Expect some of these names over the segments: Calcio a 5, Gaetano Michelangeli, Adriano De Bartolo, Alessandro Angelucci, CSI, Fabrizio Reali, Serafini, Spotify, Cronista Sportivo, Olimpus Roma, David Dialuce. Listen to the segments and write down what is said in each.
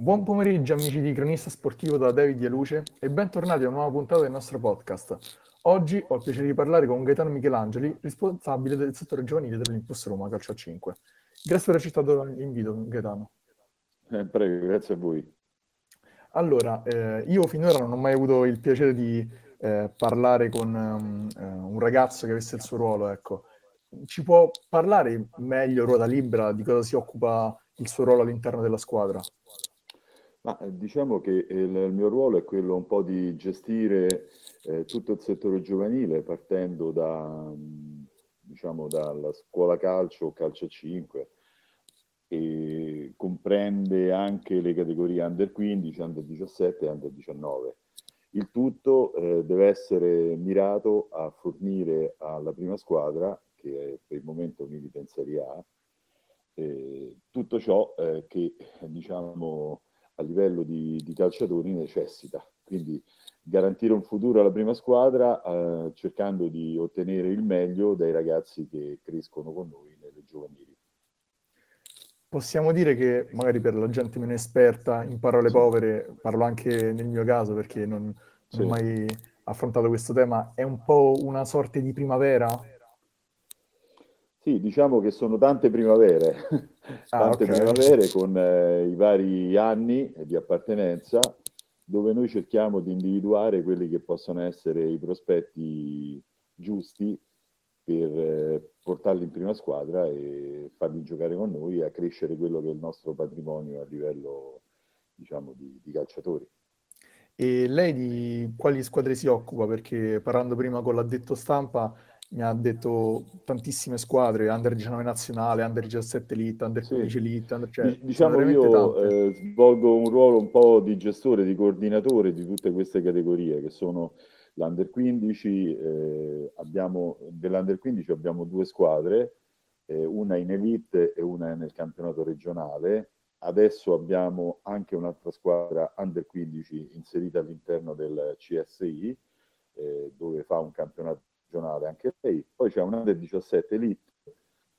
Buon pomeriggio amici di Cronista Sportivo da David Dialuce e bentornati a una nuova puntata del nostro podcast. Oggi ho il piacere di parlare con Gaetano Michelangeli, responsabile del settore giovanile dell'Olimpus Roma Calcio a 5. Grazie per aver accettato l'invito, Gaetano. Prego, grazie a voi. Allora, io finora non ho mai avuto il piacere di parlare con un ragazzo che avesse il suo ruolo, ecco. Ci può parlare meglio, ruota libera, di cosa si occupa il suo ruolo all'interno della squadra? Ma diciamo che il mio ruolo è quello un po' di gestire tutto il settore giovanile, partendo dalla scuola calcio o calcio 5, e comprende anche le categorie under 15, under 17 e under 19. Il tutto deve essere mirato a fornire alla prima squadra, che è per il momento milita in Serie A, tutto ciò che a livello di calciatori necessita. Quindi garantire un futuro alla prima squadra cercando di ottenere il meglio dai ragazzi che crescono con noi nelle giovanili. Possiamo dire che magari per la gente meno esperta, in parole povere, parlo anche nel mio caso perché non ho mai affrontato questo tema, è un po' una sorta di primavera? Sì, diciamo che sono tante primavere, primavere con i vari anni di appartenenza, dove noi cerchiamo di individuare quelli che possono essere i prospetti giusti per portarli in prima squadra e farli giocare con noi, a crescere quello che è il nostro patrimonio a livello di calciatori. E lei di quali squadre si occupa? Perché parlando prima con l'addetto stampa mi ha detto tantissime squadre, under 19 nazionale, under 17 elite, under 15 elite, io svolgo un ruolo un po' di gestore, di coordinatore di tutte queste categorie che sono l'Under 15, dell'Under 15 abbiamo due squadre, una in Elite e una nel campionato regionale. Adesso abbiamo anche un'altra squadra Under 15 inserita all'interno del CSI, dove fa un campionato regionale anche lei. Poi c'è un Under 17 Elite,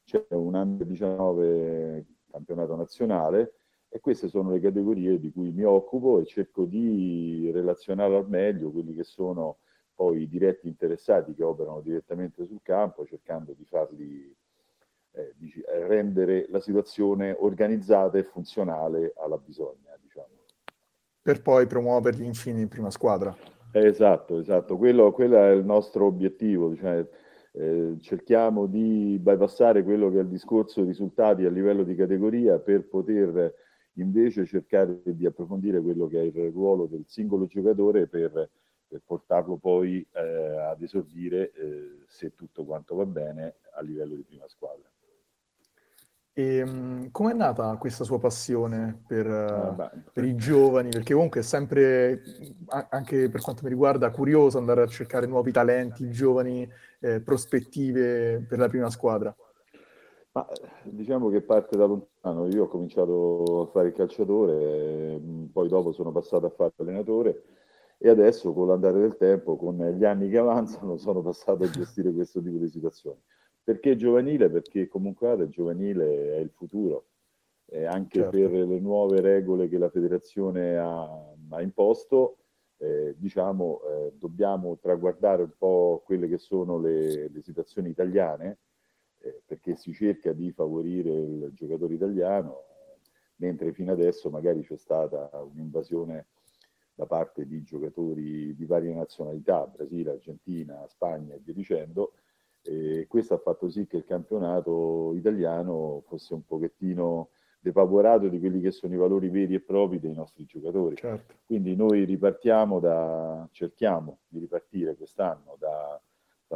c'è un Under 19 campionato nazionale, e queste sono le categorie di cui mi occupo e cerco di relazionare al meglio quelli che sono poi i diretti interessati che operano direttamente sul campo, cercando di farli rendere la situazione organizzata e funzionale alla bisogna, Per poi promuoverli infine in prima squadra. Esatto. Quello è il nostro obiettivo, cerchiamo di bypassare quello che è il discorso risultati a livello di categoria per poter invece cercare di approfondire quello che è il ruolo del singolo giocatore per portarlo poi ad esordire, se tutto quanto va bene, a livello di prima squadra. E com'è nata questa sua passione per i giovani? Perché comunque è sempre, anche per quanto mi riguarda, curioso andare a cercare nuovi talenti, giovani, prospettive per la prima squadra. Ma diciamo che parte da lontano. Io ho cominciato a fare il calciatore, poi dopo sono passato a fare allenatore e adesso, con l'andare del tempo, con gli anni che avanzano, sono passato a gestire questo tipo di situazioni. Perché giovanile? Perché comunque il giovanile è il futuro, anche per le nuove regole che la federazione ha imposto, dobbiamo traguardare un po' quelle che sono le situazioni italiane, perché si cerca di favorire il giocatore italiano, mentre fino adesso magari c'è stata un'invasione da parte di giocatori di varie nazionalità, Brasile, Argentina, Spagna e via dicendo. E questo ha fatto sì che il campionato italiano fosse un pochettino depauporato di quelli che sono i valori veri e propri dei nostri giocatori. Certo. Quindi noi cerchiamo di ripartire quest'anno da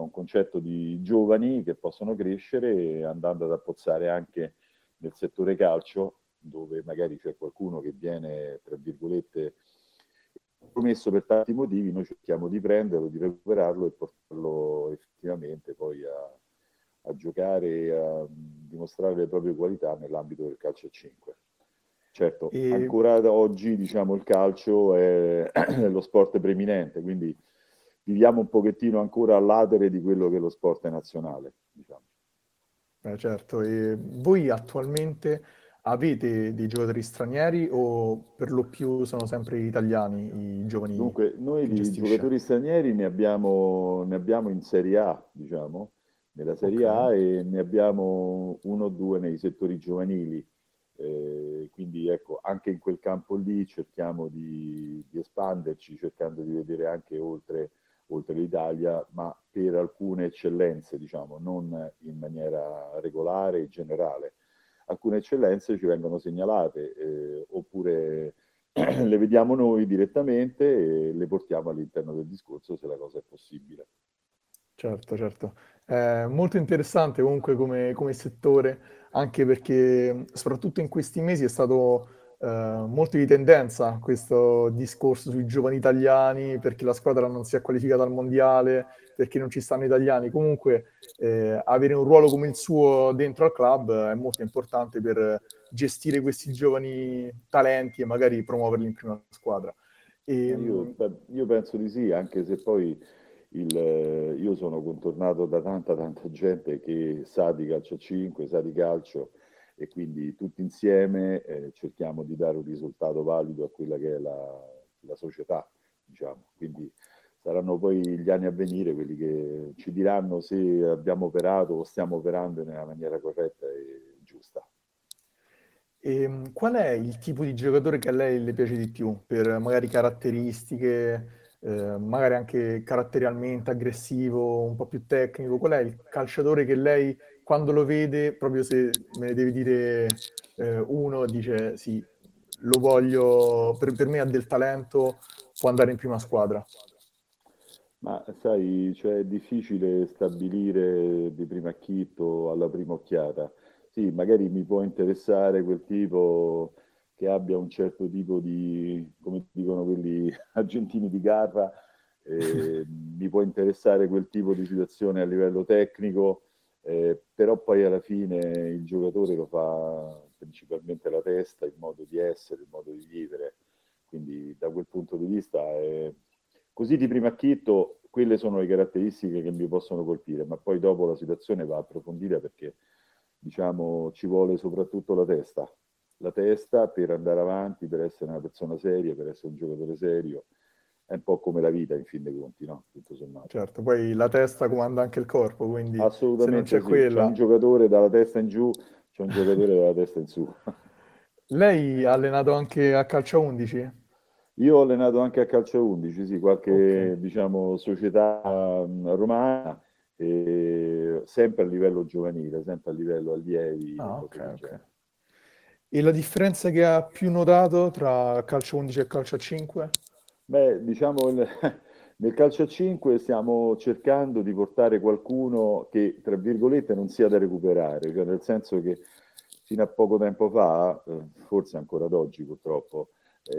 un concetto di giovani che possono crescere, andando ad appozzare anche nel settore calcio, dove magari c'è qualcuno che viene, tra virgolette, promesso per tanti motivi. Noi cerchiamo di prenderlo, di recuperarlo e portarlo effettivamente poi a giocare e a dimostrare le proprie qualità nell'ambito del calcio a 5. Certo, ancora oggi il calcio è lo sport preminente, quindi viviamo un pochettino ancora all'atere di quello che è lo sport nazionale. Certo, e voi attualmente Avete dei giocatori stranieri o per lo più sono sempre italiani i giovani? Dunque, noi di giocatori stranieri ne abbiamo in Serie A, diciamo, nella Serie A, e ne abbiamo uno o due nei settori giovanili. Quindi ecco, anche in quel campo lì cerchiamo di espanderci, cercando di vedere anche oltre l'Italia, ma per alcune eccellenze, diciamo, non in maniera regolare e generale. Alcune eccellenze ci vengono segnalate, oppure le vediamo noi direttamente e le portiamo all'interno del discorso, se la cosa è possibile. Certo. Molto interessante comunque come settore, anche perché soprattutto in questi mesi è stato molto di tendenza questo discorso sui giovani italiani, perché la squadra non si è qualificata al mondiale, perché non ci stanno italiani. Comunque avere un ruolo come il suo dentro al club è molto importante per gestire questi giovani talenti e magari promuoverli in prima squadra. Io penso di sì, anche se poi io sono contornato da tanta gente che sa di calcio a 5, sa di calcio, e quindi tutti insieme cerchiamo di dare un risultato valido a quella che è la società, diciamo. Quindi saranno poi gli anni a venire quelli che ci diranno se abbiamo operato o stiamo operando nella maniera corretta e giusta. E qual è il tipo di giocatore che a lei le piace di più, per magari caratteristiche? Magari anche caratterialmente aggressivo, un po' più tecnico? Qual è il calciatore che lei, quando lo vede, proprio se me ne devi dire uno, dice sì, lo voglio, per me ha del talento, può andare in prima squadra? Ma sai, cioè, è difficile stabilire di primo acchito, alla prima occhiata. Sì, magari mi può interessare quel tipo che abbia un certo tipo di, come dicono quelli argentini, di garra, mi può interessare quel tipo di situazione a livello tecnico, però poi alla fine il giocatore lo fa principalmente la testa, il modo di essere, il modo di vivere. Quindi da quel punto di vista, così di primo acchito, quelle sono le caratteristiche che mi possono colpire, ma poi dopo la situazione va approfondita, perché diciamo ci vuole soprattutto la testa per andare avanti, per essere una persona seria, per essere un giocatore serio. È un po' come la vita, in fin dei conti, no? Tutto sommato. Certo, poi la testa comanda anche il corpo, quindi assolutamente se non c'è quella... C'è un giocatore dalla testa in giù, c'è un giocatore dalla testa in su. Lei ha allenato anche a calcio a 11? Io ho allenato anche a calcio a 11, sì, qualche diciamo società romana, sempre a livello giovanile, sempre a livello allievi. Ah, ok. E la differenza che ha più notato tra calcio 11 e calcio a 5? Beh, diciamo, nel calcio a 5 stiamo cercando di portare qualcuno che, tra virgolette, non sia da recuperare, cioè nel senso che fino a poco tempo fa, forse ancora ad oggi purtroppo,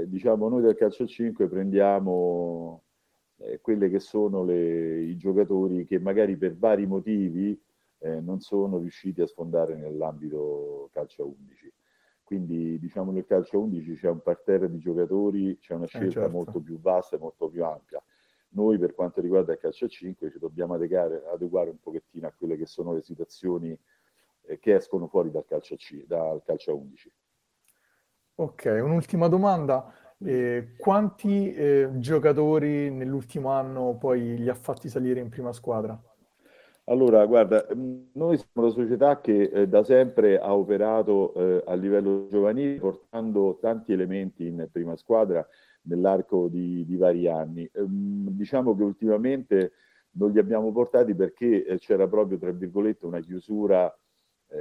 diciamo noi del calcio a 5 prendiamo quelle che sono i giocatori che magari per vari motivi non sono riusciti a sfondare nell'ambito calcio a 11. Quindi diciamo nel calcio 11 c'è un parterre di giocatori, c'è una scelta molto più vasta e molto più ampia. Noi per quanto riguarda il calcio 5 ci dobbiamo adeguare un pochettino a quelle che sono le situazioni che escono fuori dal calcio 11. Ok, un'ultima domanda. Quanti giocatori nell'ultimo anno poi li ha fatti salire in prima squadra? Allora, guarda, noi siamo una società che da sempre ha operato a livello giovanile, portando tanti elementi in prima squadra nell'arco di vari anni. Diciamo che ultimamente non li abbiamo portati perché c'era proprio, tra virgolette, una chiusura,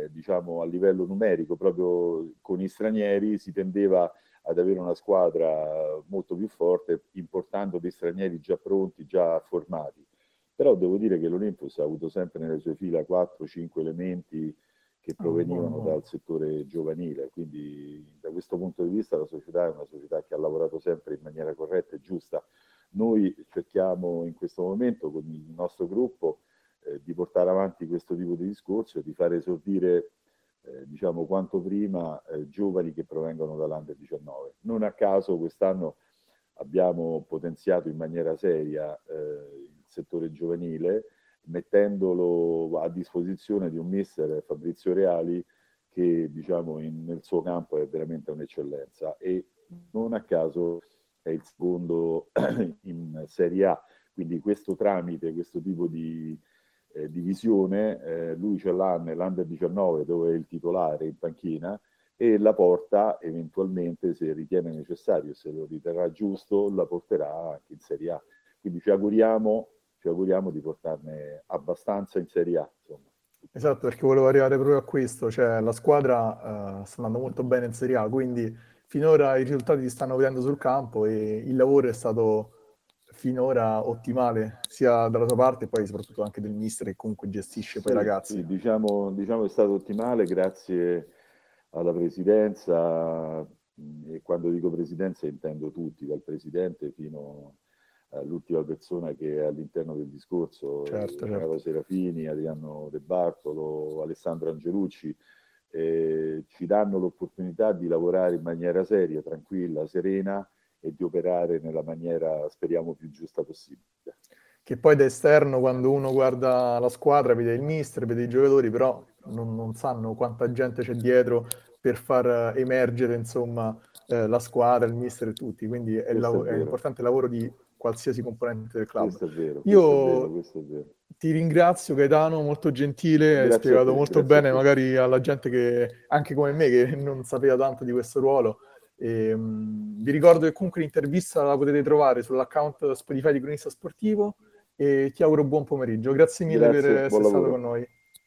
diciamo, a livello numerico. Proprio con i stranieri si tendeva ad avere una squadra molto più forte, importando dei stranieri già pronti, già formati. Però devo dire che l'Olimpus ha avuto sempre nelle sue fila 4-5 elementi che provenivano dal settore giovanile, quindi da questo punto di vista la società è una società che ha lavorato sempre in maniera corretta e giusta. Noi cerchiamo in questo momento con il nostro gruppo di portare avanti questo tipo di discorso e di fare esordire diciamo quanto prima giovani che provengono dall'Under 19. Non a caso quest'anno abbiamo potenziato in maniera seria il settore giovanile, mettendolo a disposizione di un mister, Fabrizio Reali, che diciamo nel suo campo è veramente un'eccellenza, e non a caso è il secondo in Serie A. Quindi questo tramite, questo tipo di visione, lui ce l'ha nell'Under 19 dove è il titolare in panchina, e la porta eventualmente, se ritiene necessario, se lo riterrà giusto, la porterà anche in Serie A. Quindi ci auguriamo di portarne abbastanza in Serie A, insomma. Esatto, perché volevo arrivare proprio a questo, cioè la squadra sta andando molto bene in Serie A, quindi finora i risultati si stanno vedendo sul campo e il lavoro è stato finora ottimale, sia dalla sua parte e poi soprattutto anche del mister, che comunque gestisce poi i ragazzi. Sì, diciamo è stato ottimale, grazie alla presidenza, e quando dico presidenza intendo tutti, dal presidente fino all'ultima persona che è all'interno del discorso, certo. Serafini, Adriano De Bartolo, Alessandro Angelucci, ci danno l'opportunità di lavorare in maniera seria, tranquilla, serena, e di operare nella maniera, speriamo, più giusta possibile. Che poi da esterno, quando uno guarda la squadra, vede il mister, vede i giocatori, però non sanno quanta gente c'è dietro per far emergere, insomma, la squadra, il mister e tutti. Quindi è importante il lavoro di qualsiasi componente del club. Questo è vero. Questo è vero. Ti ringrazio, Gaetano, molto gentile, hai spiegato molto bene, magari alla gente che, anche come me, che non sapeva tanto di questo ruolo. Vi ricordo che comunque l'intervista la potete trovare sull'account Spotify di Cronista Sportivo, e ti auguro buon pomeriggio. Grazie mille per essere stato con noi.